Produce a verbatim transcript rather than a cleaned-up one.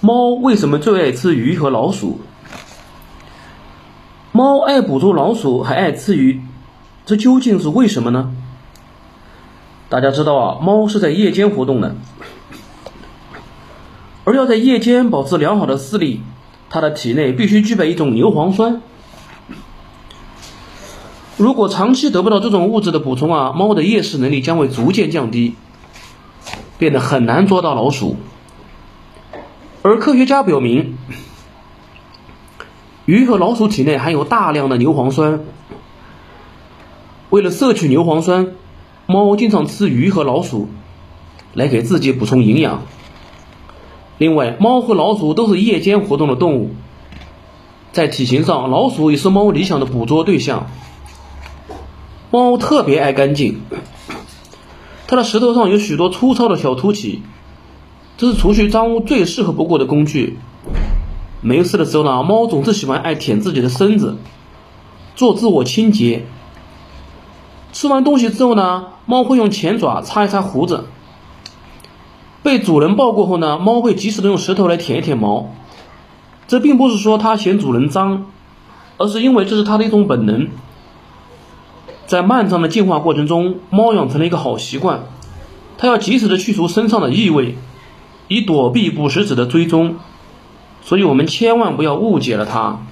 猫为什么最爱吃鱼和老鼠？猫爱捕捉老鼠，还爱吃鱼，这究竟是为什么呢？大家知道啊，猫是在夜间活动的，而要在夜间保持良好的视力，它的体内必须具备一种牛磺酸。如果长期得不到这种物质的补充啊，猫的夜视能力将会逐渐降低，变得很难捉到老鼠。而科学家表明，鱼和老鼠体内含有大量的牛磺酸，为了摄取牛磺酸，猫经常吃鱼和老鼠来给自己补充营养。另外，猫和老鼠都是夜间活动的动物，在体型上，老鼠也是猫理想的捕捉对象。猫特别爱干净，它的舌头上有许多粗糙的小凸起，这是除去脏污最适合不过的工具。没事的时候呢，猫总是喜欢爱舔自己的身子，做自我清洁。吃完东西之后呢，猫会用前爪擦一擦胡子。被主人抱过后呢，猫会及时的用舌头来舔一舔毛。这并不是说它嫌主人脏，而是因为这是它的一种本能。在漫长的进化过程中，猫养成了一个好习惯，它要及时的去除身上的异味，以躲避捕食者的追踪。所以我们千万不要误解了它。